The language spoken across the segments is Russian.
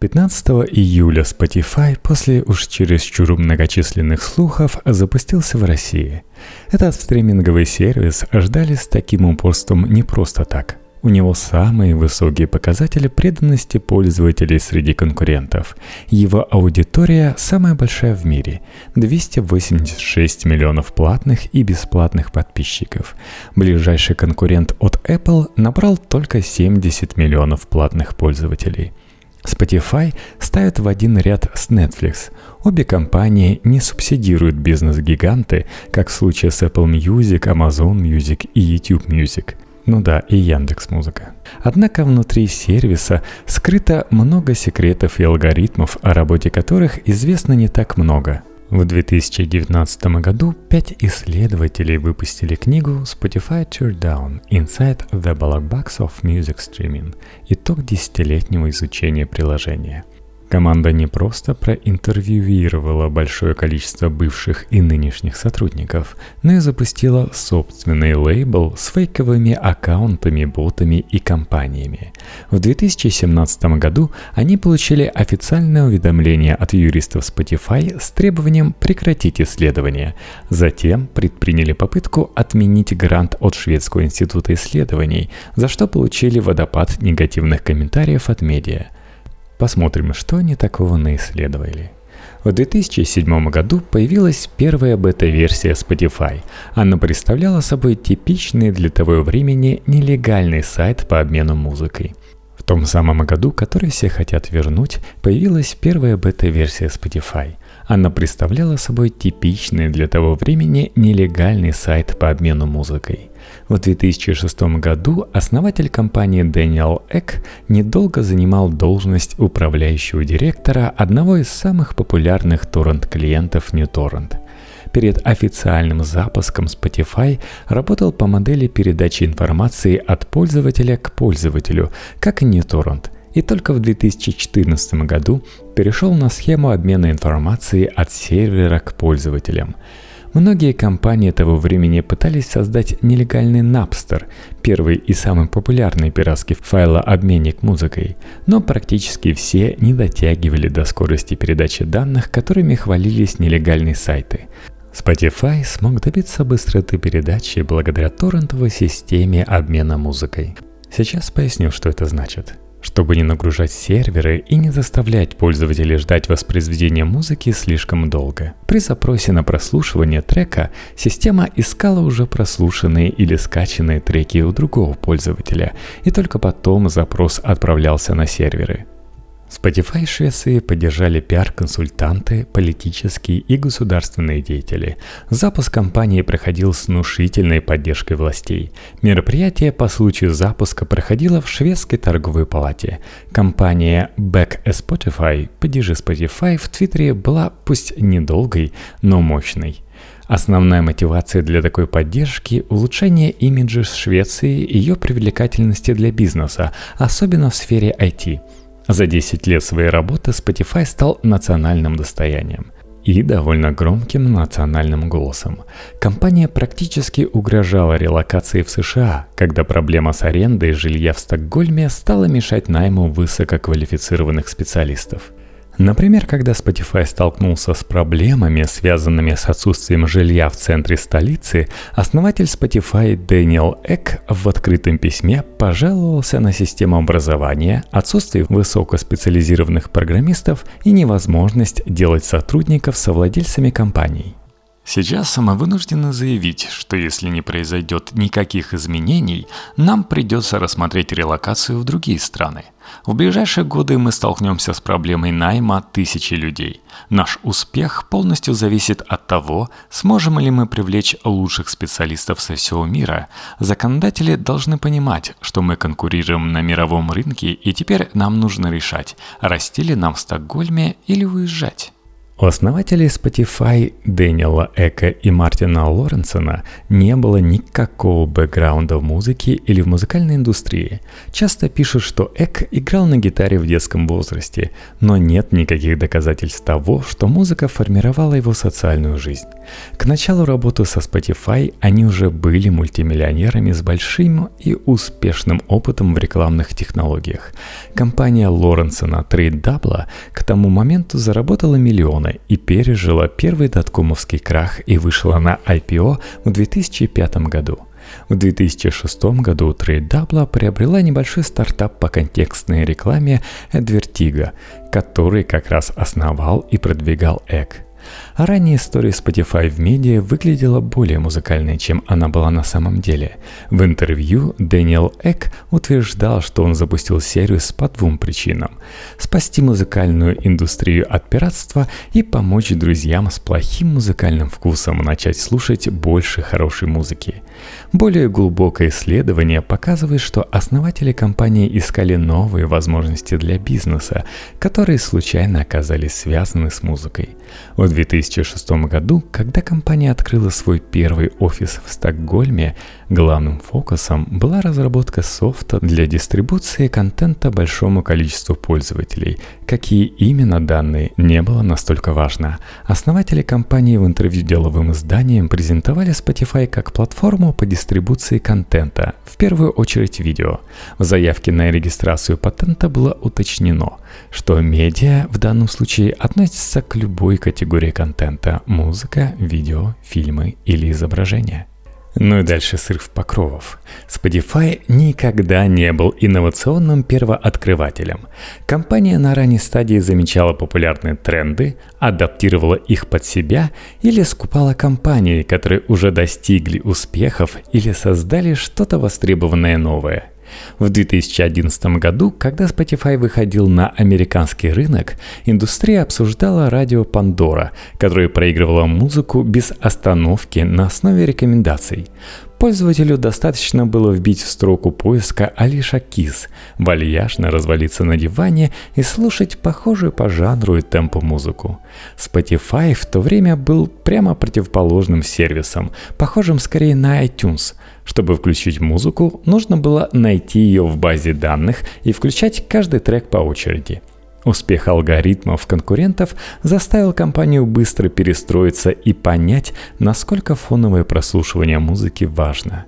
15 июля Spotify после уж чересчур многочисленных слухов запустился в России. Этот стриминговый сервис ждали с таким упорством не просто так. У него самые высокие показатели преданности пользователей среди конкурентов. Его аудитория самая большая в мире – 286 миллионов платных и бесплатных подписчиков. Ближайший конкурент от Apple набрал только 70 миллионов платных пользователей. Spotify ставят в один ряд с Netflix. Обе компании не субсидируют бизнес-гиганты, как в случае с Apple Music, Amazon Music и YouTube Music. И Яндекс.Музыка. Однако внутри сервиса скрыто много секретов и алгоритмов, о работе которых известно не так много. В 2019 году 5 исследователей выпустили книгу Spotify Teardown Inside the Box of Music Streaming – итог десятилетнего изучения приложения. Команда не просто проинтервьюировала большое количество бывших и нынешних сотрудников, но и запустила собственный лейбл с фейковыми аккаунтами, ботами и компаниями. В 2017 году они получили официальное уведомление от юристов Spotify с требованием прекратить исследование. Затем предприняли попытку отменить грант от Шведского института исследований, за что получили водопад негативных комментариев от медиа. Посмотрим, что они такого наисследовали. В 2007 году появилась первая бета-версия Spotify. Она представляла собой типичный для того времени нелегальный сайт по обмену музыкой. В том самом году, который все хотят вернуть, появилась первая бета-версия Spotify. Она представляла собой типичный для того времени нелегальный сайт по обмену музыкой. В 2006 году основатель компании Дэниел Эк недолго занимал должность управляющего директора одного из самых популярных торрент-клиентов NewTorrent. Перед официальным запуском Spotify работал по модели передачи информации от пользователя к пользователю, как и NewTorrent, и только в 2014 году перешел на схему обмена информацией от сервера к пользователям. Многие компании того времени пытались создать нелегальный Napster, первый и самый популярный пиратский файлообменник музыкой, но практически все не дотягивали до скорости передачи данных, которыми хвалились нелегальные сайты. Spotify смог добиться быстроты передачи благодаря торрентовой системе обмена музыкой. Сейчас поясню, что это значит. Чтобы не нагружать серверы и не заставлять пользователей ждать воспроизведения музыки слишком долго. При запросе на прослушивание трека система искала уже прослушанные или скачанные треки у другого пользователя, и только потом запрос отправлялся на серверы. Spotify Швеции поддержали пиар-консультанты, политические и государственные деятели. Запуск компании проходил с внушительной поддержкой властей. Мероприятие по случаю запуска проходило в шведской торговой палате. Компания Back a Spotify, поддержи Spotify, в Твиттере была пусть недолгой, но мощной. Основная мотивация для такой поддержки – улучшение имиджа Швеции и ее привлекательности для бизнеса, особенно в сфере IT. За 10 лет своей работы Spotify стал национальным достоянием. И довольно громким национальным голосом. Компания практически угрожала релокации в США, когда проблема с арендой жилья в Стокгольме стала мешать найму высококвалифицированных специалистов. Например, когда Spotify столкнулся с проблемами, связанными с отсутствием жилья в центре столицы, основатель Spotify Дэниел Эк в открытом письме пожаловался на систему образования, отсутствие высокоспециализированных программистов и невозможность делать сотрудников совладельцами компаний. Сейчас мы вынуждены заявить, что если не произойдет никаких изменений, нам придется рассмотреть релокацию в другие страны. В ближайшие годы мы столкнемся с проблемой найма тысячи людей. Наш успех полностью зависит от того, сможем ли мы привлечь лучших специалистов со всего мира. Законодатели должны понимать, что мы конкурируем на мировом рынке, и теперь нам нужно решать, расти ли нам в Стокгольме или уезжать. основателей Spotify Дэниела Эка и Мартина Лоренсона не было никакого бэкграунда в музыке или в музыкальной индустрии. Часто пишут, что Эк играл на гитаре в детском возрасте, но нет никаких доказательств того, что музыка формировала его социальную жизнь. К началу работы со Spotify они уже были мультимиллионерами с большим и успешным опытом в рекламных технологиях. Компания Лоренсона TradeDouble к тому моменту заработала миллионы и пережила первый доткомовский крах и вышла на IPO в 2005 году. В 2006 году TradeDouble приобрела небольшой стартап по контекстной рекламе Advertigo, который как раз основал и продвигал Эк. А ранняя история Spotify в медиа выглядела более музыкальной, чем она была на самом деле. В интервью Дэниел Эк утверждал, что он запустил сервис по двум причинам: спасти музыкальную индустрию от пиратства и помочь друзьям с плохим музыкальным вкусом начать слушать больше хорошей музыки. Более глубокое исследование показывает, что основатели компании искали новые возможности для бизнеса, которые случайно оказались связаны с музыкой. В 2006 году, когда компания открыла свой первый офис в Стокгольме, главным фокусом была разработка софта для дистрибуции контента большому количеству пользователей. Какие именно данные, не было настолько важно. Основатели компании в интервью деловым изданиям презентовали Spotify как платформу по дистрибуции контента, в первую очередь видео. В заявке на регистрацию патента было уточнено, что медиа в данном случае относится к любой категории контента – музыка, видео, фильмы или изображения. Ну и дальше срыв покровов. Spotify никогда не был инновационным первооткрывателем. Компания на ранней стадии замечала популярные тренды, адаптировала их под себя или скупала компании, которые уже достигли успехов или создали что-то востребованное новое. В 2011 году, когда Spotify выходил на американский рынок, индустрия обсуждала радио Pandora, которое проигрывало музыку без остановки на основе рекомендаций. Пользователю достаточно было вбить в строку поиска Алиша Кис, вальяжно развалиться на диване и слушать похожую по жанру и темпу музыку. Spotify в то время был прямо противоположным сервисом, похожим скорее на iTunes. Чтобы включить музыку, нужно было найти ее в базе данных и включать каждый трек по очереди. Успех алгоритмов конкурентов заставил компанию быстро перестроиться и понять, насколько фоновое прослушивание музыки важно.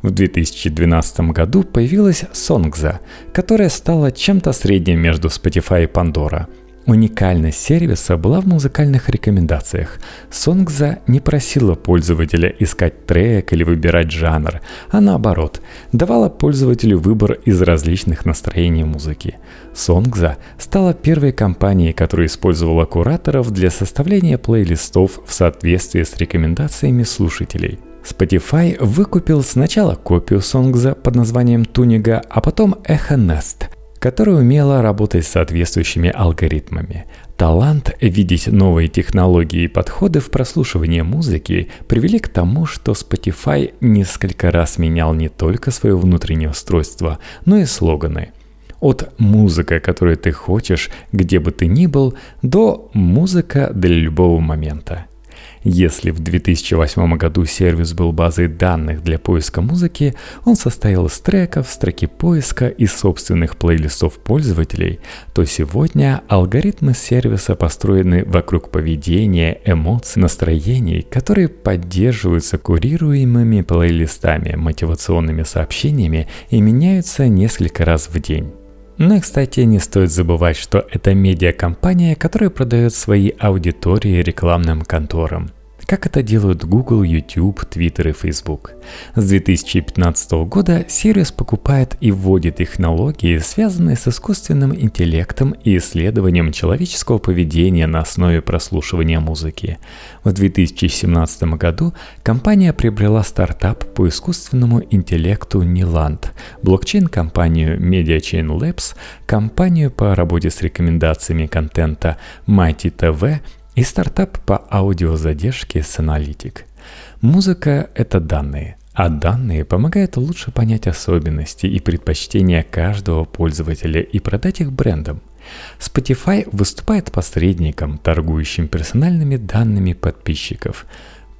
В 2012 году появилась Songza, которая стала чем-то средним между Spotify и Pandora. Уникальность сервиса была в музыкальных рекомендациях. Songza не просила пользователя искать трек или выбирать жанр, а наоборот, давала пользователю выбор из различных настроений музыки. Songza стала первой компанией, которая использовала кураторов для составления плейлистов в соответствии с рекомендациями слушателей. Spotify выкупил сначала копию Songza под названием Tuniga, а потом Echo Nest, которая умела работать с соответствующими алгоритмами. Талант видеть новые технологии и подходы в прослушивании музыки привели к тому, что Spotify несколько раз менял не только свое внутреннее устройство, но и слоганы. От «музыка, которую ты хочешь, где бы ты ни был», до «музыка для любого момента». Если в 2008 году сервис был базой данных для поиска музыки, он состоял из треков, строки поиска и собственных плейлистов пользователей, то сегодня алгоритмы сервиса построены вокруг поведения, эмоций, настроений, которые поддерживаются курируемыми плейлистами, мотивационными сообщениями и меняются несколько раз в день. Но, кстати, не стоит забывать, что это медиакомпания, которая продает свои аудитории рекламным конторам, как это делают Google, YouTube, Twitter и Facebook. С 2015 года сервис покупает и вводит технологии, связанные с искусственным интеллектом и исследованием человеческого поведения на основе прослушивания музыки. В 2017 году компания приобрела стартап по искусственному интеллекту Neland, блокчейн-компанию MediaChain Labs, компанию по работе с рекомендациями контента Mighty TV и стартап по аудиозадержке Synalytic. Музыка — это данные, а данные помогают лучше понять особенности и предпочтения каждого пользователя и продать их брендам. Spotify выступает посредником, торгующим персональными данными подписчиков.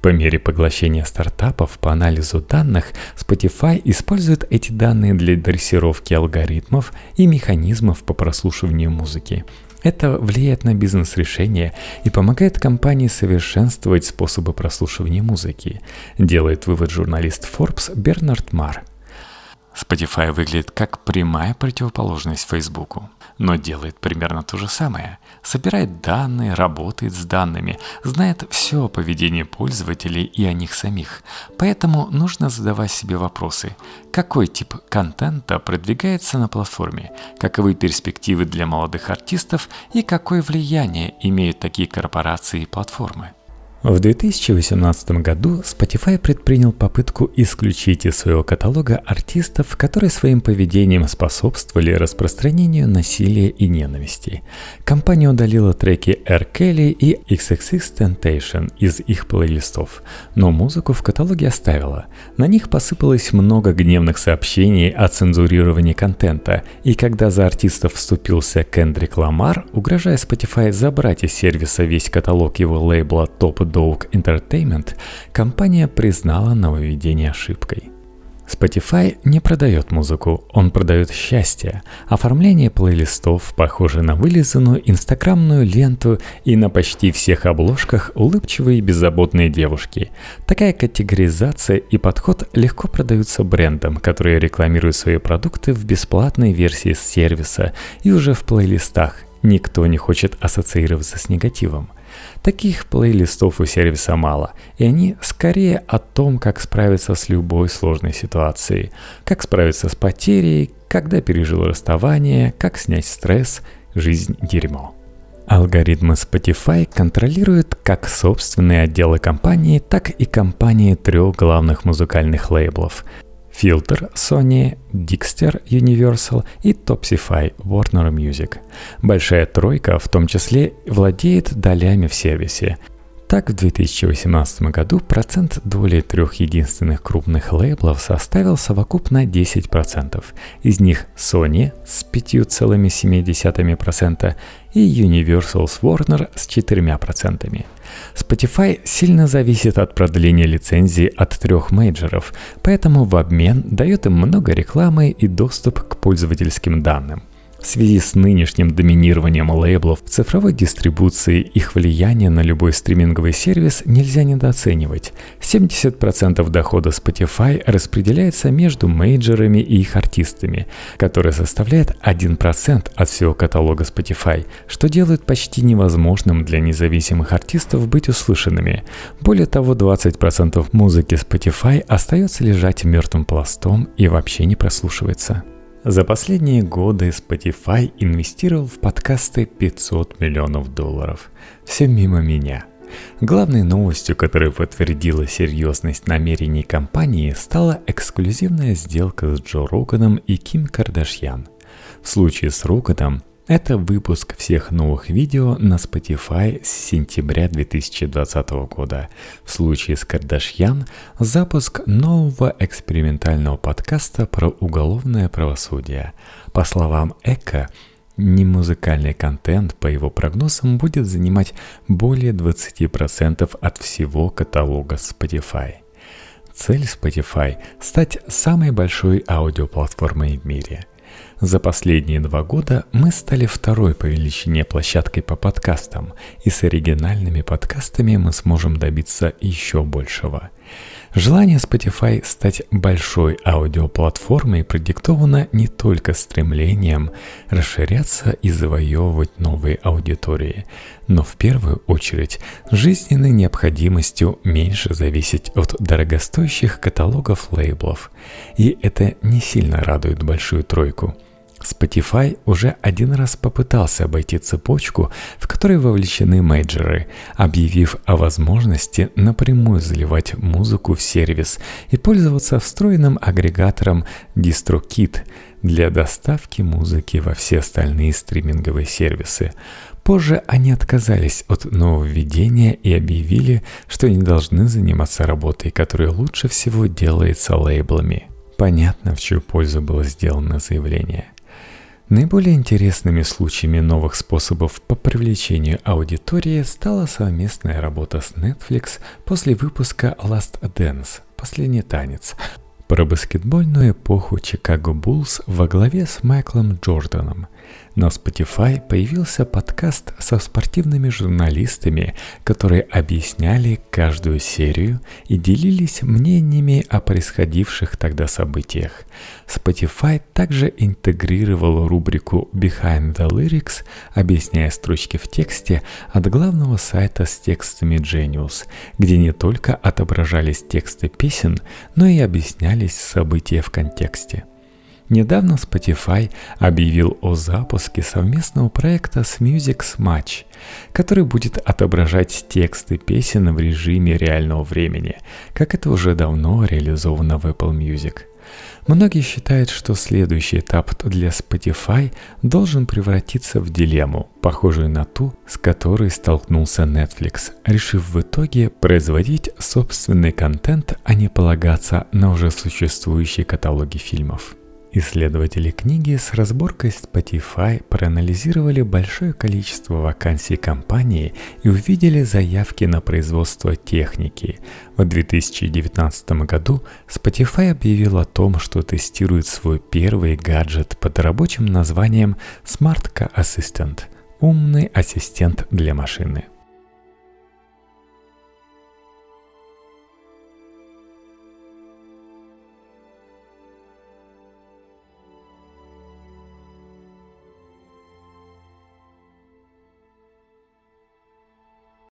По мере поглощения стартапов по анализу данных, Spotify использует эти данные для дрессировки алгоритмов и механизмов по прослушиванию музыки. Это влияет на бизнес-решения и помогает компании совершенствовать способы прослушивания музыки, делает вывод журналист Forbes Бернард Марр. Spotify выглядит как прямая противоположность Facebook, но делает примерно то же самое. Собирает данные, работает с данными, знает все о поведении пользователей и о них самих. Поэтому нужно задавать себе вопросы: какой тип контента продвигается на платформе, каковы перспективы для молодых артистов и какое влияние имеют такие корпорации и платформы. В 2018 году Spotify предпринял попытку исключить из своего каталога артистов, которые своим поведением способствовали распространению насилия и ненависти. Компания удалила треки R. Kelly и XXXTentacion из их плейлистов, но музыку в каталоге оставила. На них посыпалось много гневных сообщений о цензурировании контента, и когда за артистов вступился Кендрик Ламар, угрожая Spotify забрать из сервиса весь каталог его лейбла Top Dog Entertainment, компания признала нововведение ошибкой. Spotify не продает музыку, он продает счастье. Оформление плейлистов похоже на вылизанную инстаграмную ленту, и на почти всех обложках улыбчивые беззаботные девушки. Такая категоризация и подход легко продаются брендам, которые рекламируют свои продукты в бесплатной версии сервиса и уже в плейлистах. Никто не хочет ассоциироваться с негативом. Таких плейлистов у сервиса мало, и они скорее о том, как справиться с любой сложной ситуацией, как справиться с потерей, когда пережил расставание, как снять стресс, жизнь дерьмо. Алгоритмы Spotify контролируют как собственные отделы компании, так и компании трех главных музыкальных лейблов. Filter Sony, Dixter Universal и Topsify Warner Music. Большая тройка в том числе владеет долями в сервисе. Так, в 2018 году процент доли трех единственных крупных лейблов составил совокупно 10%. Из них Sony с 5,7% и Universal с Warner с 4%. Spotify сильно зависит от продления лицензии от трех мейджоров, поэтому в обмен дает им много рекламы и доступ к пользовательским данным. В связи с нынешним доминированием лейблов в цифровой дистрибуции их влияние на любой стриминговый сервис нельзя недооценивать. 70% дохода Spotify распределяется между мейджорами и их артистами, который составляет 1% от всего каталога Spotify, что делает почти невозможным для независимых артистов быть услышанными. Более того, 20% музыки Spotify остается лежать мертвым пластом и вообще не прослушивается. За последние годы Spotify инвестировал в подкасты $500 миллионов. Все мимо меня. Главной новостью, которая подтвердила серьезность намерений компании, стала эксклюзивная сделка с Джо Роганом и Ким Кардашьян. В случае с Роганом это выпуск всех новых видео на Spotify с сентября 2020 года. В случае с Кардашьян – запуск нового экспериментального подкаста про уголовное правосудие. По словам Эко, немузыкальный контент, по его прогнозам, будет занимать более 20% от всего каталога Spotify. Цель Spotify – стать самой большой аудиоплатформой в мире. За последние 2 года мы стали второй по величине площадкой по подкастам, и с оригинальными подкастами мы сможем добиться еще большего. Желание Spotify стать большой аудиоплатформой продиктовано не только стремлением расширяться и завоевывать новые аудитории, но в первую очередь жизненной необходимостью меньше зависеть от дорогостоящих каталогов лейблов. И это не сильно радует большую тройку. Spotify уже один раз попытался обойти цепочку, в которой вовлечены мейджоры, объявив о возможности напрямую заливать музыку в сервис и пользоваться встроенным агрегатором DistroKid для доставки музыки во все остальные стриминговые сервисы. Позже они отказались от нововведения и объявили, что не должны заниматься работой, которая лучше всего делается лейблами. Понятно, в чью пользу было сделано заявление. Наиболее интересными случаями новых способов по привлечению аудитории стала совместная работа с Netflix после выпуска Last Dance – «Последний танец» про баскетбольную эпоху Chicago Bulls во главе с Майклом Джорданом. На Spotify появился подкаст со спортивными журналистами, которые объясняли каждую серию и делились мнениями о происходивших тогда событиях. Spotify также интегрировал рубрику Behind the Lyrics, объясняя строчки в тексте от главного сайта с текстами Genius, где не только отображались тексты песен, но и объяснялись события в контексте. Недавно Spotify объявил о запуске совместного проекта с Music's Match, который будет отображать тексты песен в режиме реального времени, как это уже давно реализовано в Apple Music. Многие считают, что следующий этап для Spotify должен превратиться в дилемму, похожую на ту, с которой столкнулся Netflix, решив в итоге производить собственный контент, а не полагаться на уже существующие каталоги фильмов. Исследователи книги с разборкой Spotify проанализировали большое количество вакансий компании и увидели заявки на производство техники. В 2019 году Spotify объявил о том, что тестирует свой первый гаджет под рабочим названием Smart Car Assistant – «Умный ассистент для машины».